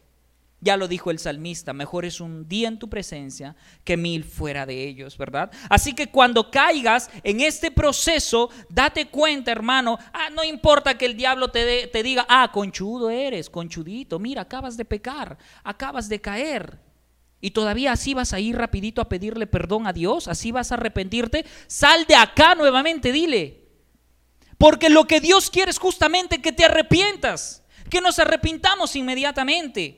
Ya lo dijo el salmista, mejor es un día en tu presencia que 1000 fuera de ellos, ¿verdad? Así que cuando caigas en este proceso, date cuenta, hermano, no importa que el diablo te diga, conchudo eres, conchudito, mira, acabas de pecar, acabas de caer. Y todavía así vas a ir rapidito a pedirle perdón a Dios, así vas a arrepentirte, sal de acá nuevamente, dile. Porque lo que Dios quiere es justamente que te arrepientas, que nos arrepintamos inmediatamente.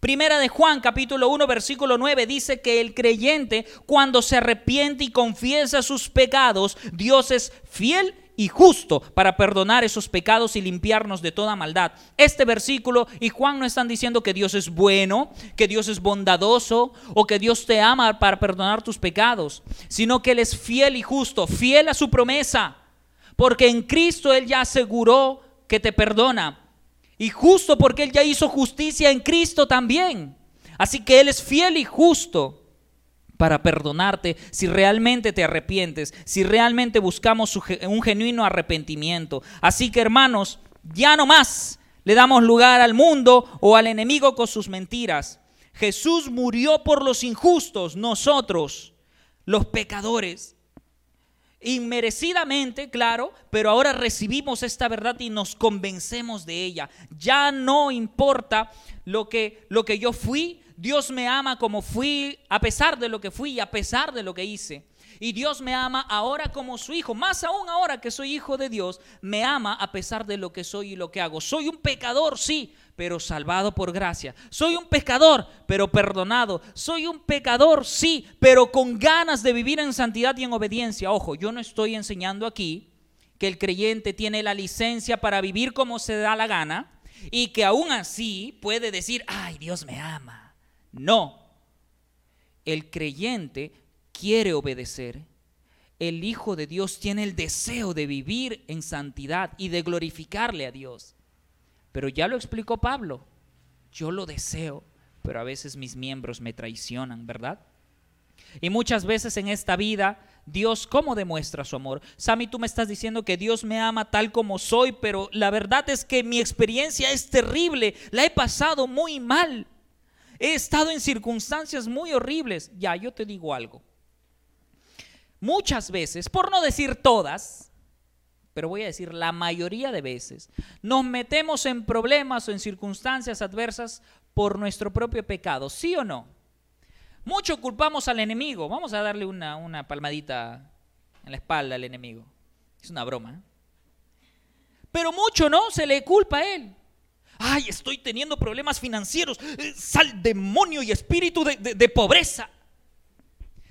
Primera de Juan, capítulo 1, versículo 9, dice que el creyente, cuando se arrepiente y confiesa sus pecados, Dios es fiel y justo para perdonar esos pecados y limpiarnos de toda maldad. Este versículo y Juan no están diciendo que Dios es bueno, que Dios es bondadoso o que Dios te ama para perdonar tus pecados, sino que Él es fiel y justo, fiel a su promesa, porque en Cristo Él ya aseguró que te perdona. Y justo porque Él ya hizo justicia en Cristo también. Así que Él es fiel y justo para perdonarte si realmente te arrepientes, si realmente buscamos un genuino arrepentimiento. Así que, hermanos, ya no más le damos lugar al mundo o al enemigo con sus mentiras. Jesús murió por los injustos, nosotros, los pecadores. Inmerecidamente, claro, pero ahora recibimos esta verdad y nos convencemos de ella. Ya no importa lo que yo fui, Dios me ama como fui, a pesar de lo que fui y a pesar de lo que hice. Y Dios me ama ahora como su hijo, más aún ahora que soy hijo de Dios, me ama a pesar de lo que soy y lo que hago. Soy un pecador, sí, pero salvado por gracia. Soy un pecador, pero perdonado. Soy un pecador, sí, pero con ganas de vivir en santidad y en obediencia. Ojo, yo no estoy enseñando aquí que el creyente tiene la licencia para vivir como se da la gana y que aún así puede decir, ay, Dios me ama. No, el creyente quiere obedecer. El Hijo de Dios tiene el deseo de vivir en santidad y de glorificarle a Dios. Pero ya lo explicó Pablo, yo lo deseo, pero a veces mis miembros me traicionan, ¿verdad? Y muchas veces en esta vida, Dios, ¿cómo demuestra su amor? Sammy, tú me estás diciendo que Dios me ama tal como soy, pero la verdad es que mi experiencia es terrible, la he pasado muy mal, he estado en circunstancias muy horribles. Ya, yo te digo algo. Muchas veces, por no decir todas, pero voy a decir la mayoría de veces, nos metemos en problemas o en circunstancias adversas por nuestro propio pecado, ¿sí o no? Mucho culpamos al enemigo. Vamos a darle una palmadita en la espalda al enemigo. Es una broma, ¿eh? Pero mucho no se le culpa a él. Ay, estoy teniendo problemas financieros, sal demonio y espíritu de pobreza.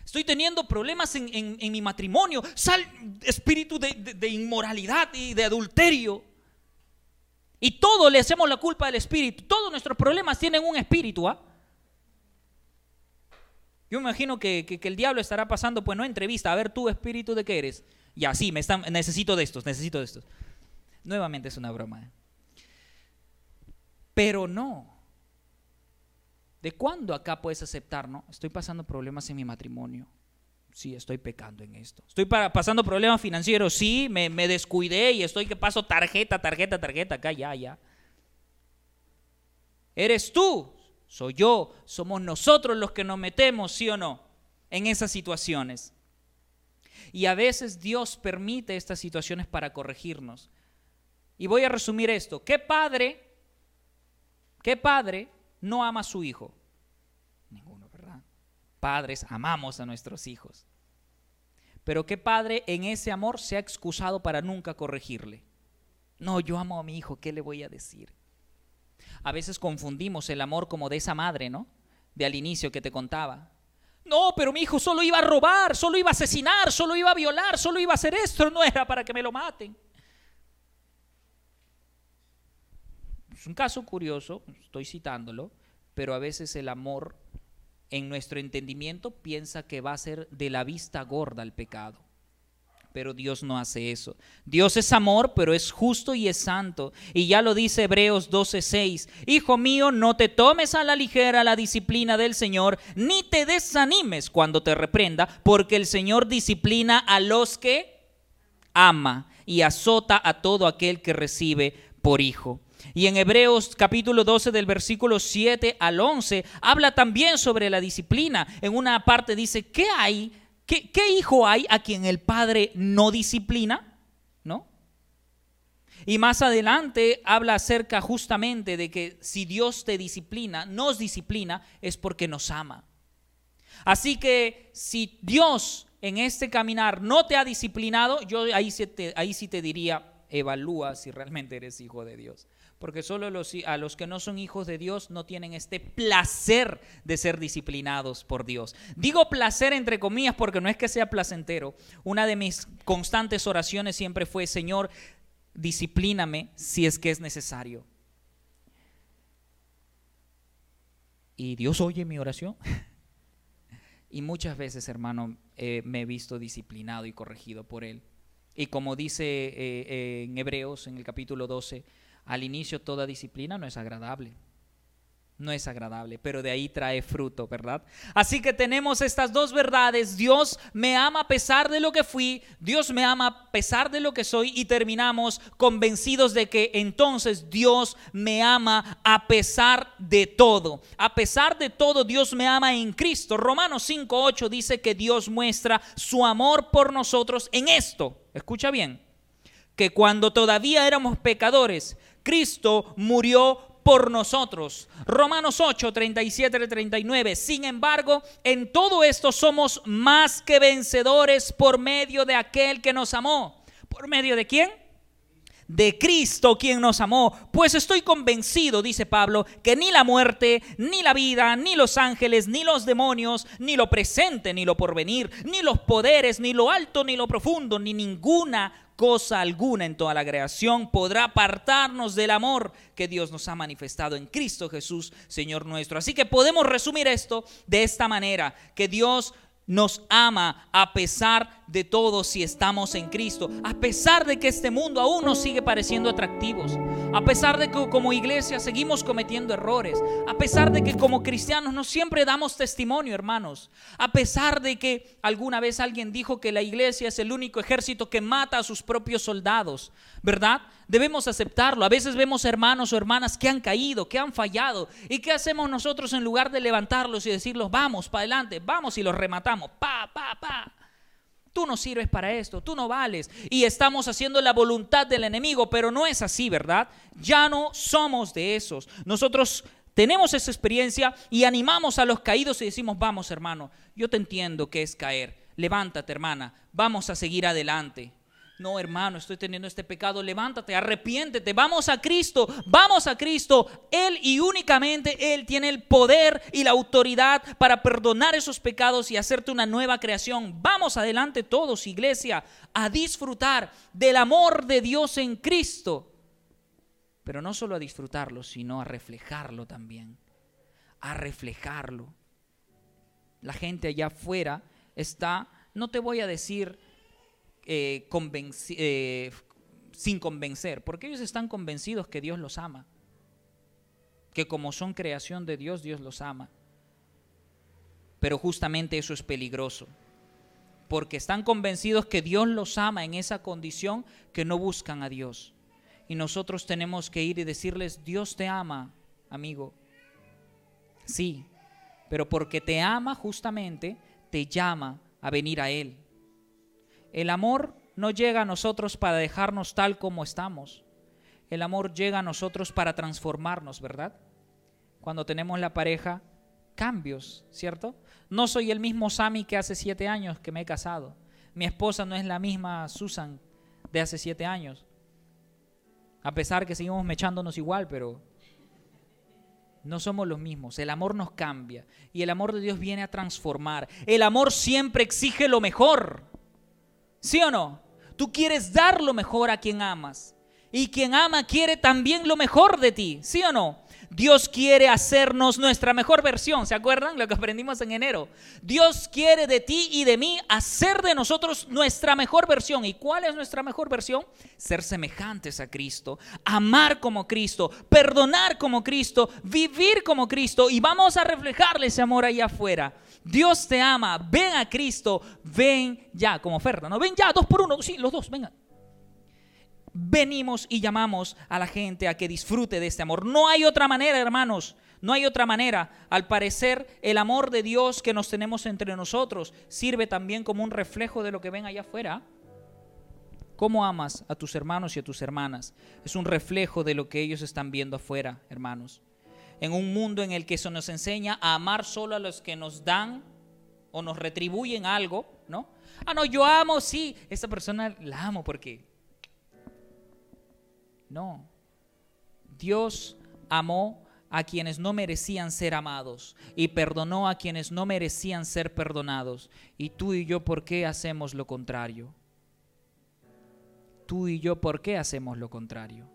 Estoy teniendo problemas en mi matrimonio, sal espíritu de inmoralidad y de adulterio. Y todo le hacemos la culpa al espíritu. Todos nuestros problemas tienen un espíritu, ¿ah? Yo me imagino que el diablo estará pasando, pues no, entrevista. A ver, tú, espíritu, ¿de qué eres? Y así, necesito de estos. Nuevamente es una broma, ¿eh? Pero no. ¿De cuándo acá puedes aceptar, no? Estoy pasando problemas en mi matrimonio. Sí, estoy pecando en esto. Estoy pasando problemas financieros. Sí, me descuidé y estoy que paso tarjeta acá, ya. Eres tú. soy yo, somos nosotros los que nos metemos, ¿sí o no?, en esas situaciones. Y a veces Dios permite estas situaciones para corregirnos. Y voy a resumir esto. ¿Qué padre no ama a su hijo? Ninguno, ¿verdad? Padres amamos a nuestros hijos. Pero ¿qué padre en ese amor se ha excusado para nunca corregirle? No, yo amo a mi hijo, ¿qué le voy a decir? A veces confundimos el amor como de esa madre, ¿no?, de al inicio que te contaba. No, pero mi hijo solo iba a robar, solo iba a asesinar, solo iba a violar, solo iba a hacer esto, no era para que me lo maten. Es un caso curioso, estoy citándolo, pero a veces el amor en nuestro entendimiento piensa que va a ser de la vista gorda el pecado. Pero Dios no hace eso. Dios es amor, pero es justo y es santo. Y ya lo dice Hebreos 12:6. Hijo mío, no te tomes a la ligera la disciplina del Señor, ni te desanimes cuando te reprenda, porque el Señor disciplina a los que ama y azota a todo aquel que recibe por hijo. Y en Hebreos capítulo 12 del versículo 7 al 11 habla también sobre la disciplina. En una parte dice, ¿qué hay? ¿Qué hijo hay a quien el padre no disciplina? ¿No? Y más adelante habla acerca justamente de que si Dios te disciplina, nos disciplina, es porque nos ama. Así que si Dios en este caminar no te ha disciplinado, yo ahí sí te diría, evalúa si realmente eres hijo de Dios. Porque solo a los que no son hijos de Dios no tienen este placer de ser disciplinados por Dios. Digo placer entre comillas porque no es que sea placentero. Una de mis constantes oraciones siempre fue, Señor, disciplíname si es que es necesario. Y Dios oye mi oración. Y muchas veces, hermano, me he visto disciplinado y corregido por Él. Y como dice en Hebreos, en el capítulo 12, al inicio toda disciplina no es agradable, pero de ahí trae fruto, ¿verdad? Así que tenemos estas dos verdades, Dios me ama a pesar de lo que fui, Dios me ama a pesar de lo que soy, y terminamos convencidos de que entonces Dios me ama a pesar de todo Dios me ama en Cristo. Romanos 5:8 dice que Dios muestra su amor por nosotros en esto, escucha bien, que cuando todavía éramos pecadores, Cristo murió por nosotros. Romanos 8, 37-39. Sin embargo, en todo esto somos más que vencedores por medio de aquel que nos amó. ¿Por medio de quién? De Cristo, quien nos amó. Pues estoy convencido, dice Pablo, que ni la muerte, ni la vida, ni los ángeles, ni los demonios, ni lo presente, ni lo porvenir, ni los poderes, ni lo alto, ni lo profundo, ni ninguna cosa alguna en toda la creación podrá apartarnos del amor que Dios nos ha manifestado en Cristo Jesús, Señor nuestro. Así que podemos resumir esto de esta manera, que Dios nos ama a pesar de todo si estamos en Cristo, a pesar de que este mundo aún nos sigue pareciendo atractivos, a pesar de que como iglesia seguimos cometiendo errores, a pesar de que como cristianos no siempre damos testimonio, hermanos, a pesar de que alguna vez alguien dijo que la iglesia es el único ejército que mata a sus propios soldados, ¿verdad? Debemos aceptarlo. A veces vemos hermanos o hermanas que han caído, que han fallado, y ¿qué hacemos nosotros en lugar de levantarlos y decirlos, vamos para adelante, vamos, y los rematamos, pa? Tú no sirves para esto, tú no vales, y estamos haciendo la voluntad del enemigo, pero no es así, ¿verdad? Ya no somos de esos. Nosotros tenemos esa experiencia y animamos a los caídos y decimos, vamos hermano, yo te entiendo que es caer, levántate hermana, vamos a seguir adelante. No, hermano, estoy teniendo este pecado, levántate, arrepiéntete, vamos a Cristo. Él y únicamente Él tiene el poder y la autoridad para perdonar esos pecados y hacerte una nueva creación. Vamos adelante todos, iglesia, a disfrutar del amor de Dios en Cristo. Pero no solo a disfrutarlo, sino a reflejarlo también, a reflejarlo. La gente allá afuera está, no te voy a decir sin convencer, porque ellos están convencidos que Dios los ama, que como son creación de Dios, Dios los ama. Pero justamente eso es peligroso, porque están convencidos que Dios los ama en esa condición, que no buscan a Dios. Y nosotros tenemos que ir y decirles, Dios te ama, amigo. sí, pero porque te ama justamente, te llama a venir a Él. El amor no llega a nosotros para dejarnos tal como estamos. El amor llega a nosotros para transformarnos, ¿verdad? Cuando tenemos la pareja, cambios, ¿cierto? No soy el mismo Sammy que hace 7 años que me he casado. Mi esposa no es la misma Susan de hace 7 años. A pesar que seguimos mechándonos igual, pero no somos los mismos. El amor nos cambia y el amor de Dios viene a transformar. El amor siempre exige lo mejor, ¿sí o no? Tú quieres dar lo mejor a quien amas y quien ama quiere también lo mejor de ti, ¿sí o no? Dios quiere hacernos nuestra mejor versión. ¿Se acuerdan lo que aprendimos en enero? Dios quiere de ti y de mí hacer de nosotros nuestra mejor versión. ¿Y cuál es nuestra mejor versión? Ser semejantes a Cristo, amar como Cristo, perdonar como Cristo, vivir como Cristo, y vamos a reflejarle ese amor allá afuera. Dios te ama, ven a Cristo, ven ya, como oferta, ¿no? Ven ya, 2 por 1, sí, los dos, vengan. Venimos y llamamos a la gente a que disfrute de este amor. No hay otra manera, hermanos, no hay otra manera. Al parecer, el amor de Dios que nos tenemos entre nosotros sirve también como un reflejo de lo que ven allá afuera. ¿Cómo amas a tus hermanos y a tus hermanas? Es un reflejo de lo que ellos están viendo afuera, hermanos. En un mundo en el que se nos enseña a amar solo a los que nos dan o nos retribuyen algo, ¿no? Ah, no, yo amo, sí, esta persona la amo porque... No, Dios amó a quienes no merecían ser amados y perdonó a quienes no merecían ser perdonados. ¿Y tú y yo por qué hacemos lo contrario? Tú y yo por qué hacemos lo contrario.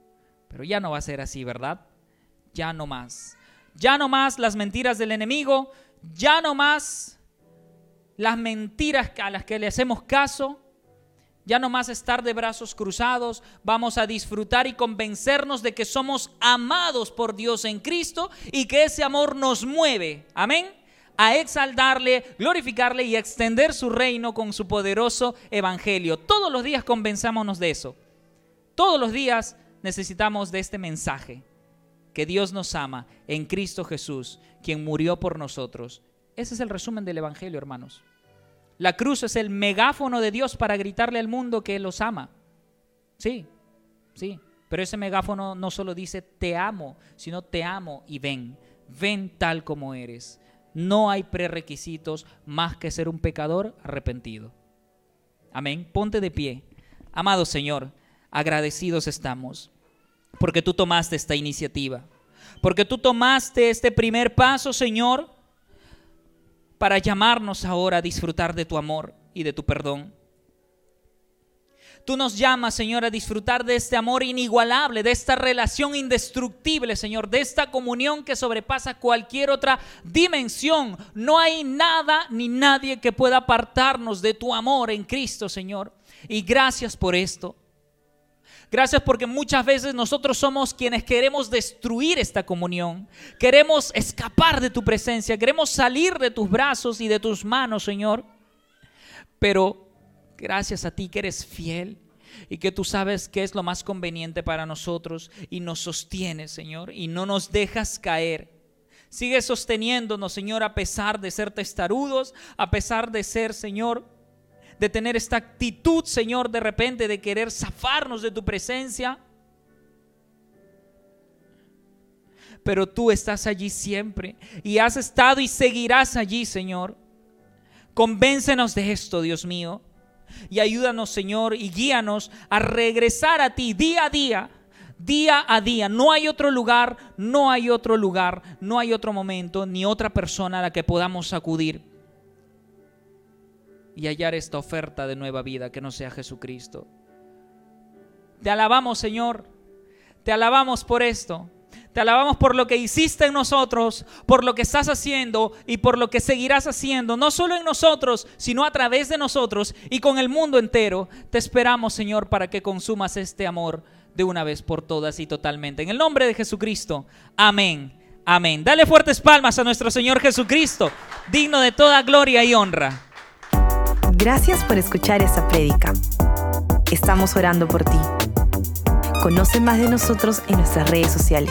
Pero ya no va a ser así, ¿verdad? Ya no más. Ya no más las mentiras del enemigo, ya no más las mentiras a las que le hacemos caso. Ya no más estar de brazos cruzados, vamos a disfrutar y convencernos de que somos amados por Dios en Cristo y que ese amor nos mueve, amén, a exaltarle, glorificarle y extender su reino con su poderoso evangelio. Todos los días convenzámonos de eso. Todos los días necesitamos de este mensaje, que Dios nos ama en Cristo Jesús, quien murió por nosotros. Ese es el resumen del evangelio, hermanos. La cruz es el megáfono de Dios para gritarle al mundo que los ama. Sí, sí, pero ese megáfono no solo dice te amo, sino te amo y ven, ven tal como eres. No hay prerequisitos más que ser un pecador arrepentido. Amén, ponte de pie. Amado Señor, agradecidos estamos porque tú tomaste esta iniciativa, porque tú tomaste este primer paso, Señor, para llamarnos ahora a disfrutar de tu amor y de tu perdón. Tú nos llamas, Señor, a disfrutar de este amor inigualable, de esta relación indestructible, Señor, de esta comunión que sobrepasa cualquier otra dimensión. No hay nada ni nadie que pueda apartarnos de tu amor en Cristo, Señor. Y gracias por esto. Gracias porque muchas veces nosotros somos quienes queremos destruir esta comunión. Queremos escapar de tu presencia, queremos salir de tus brazos y de tus manos, Señor. Pero gracias a ti que eres fiel y que tú sabes qué es lo más conveniente para nosotros y nos sostienes, Señor, y no nos dejas caer. Sigue sosteniéndonos, Señor, a pesar de ser testarudos, a pesar de ser, Señor, de tener esta actitud, Señor, de repente de querer zafarnos de tu presencia. Pero tú estás allí siempre y has estado y seguirás allí, Señor. Convéncenos de esto, Dios mío, y ayúdanos, Señor, y guíanos a regresar a ti día a día. Día a día, no hay otro lugar, no hay otro lugar, no hay otro momento ni otra persona a la que podamos acudir y hallar esta oferta de nueva vida que no sea Jesucristo. Te alabamos, Señor, te alabamos por esto, te alabamos por lo que hiciste en nosotros, por lo que estás haciendo y por lo que seguirás haciendo, no solo en nosotros, sino a través de nosotros y con el mundo entero. Te esperamos, Señor, para que consumas este amor de una vez por todas y totalmente. En el nombre de Jesucristo, amén, amén. Dale fuertes palmas a nuestro Señor Jesucristo, digno de toda gloria y honra. Gracias por escuchar esta prédica. Estamos orando por ti. Conoce más de nosotros en nuestras redes sociales.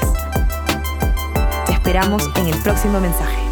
esperamos en el próximo mensaje.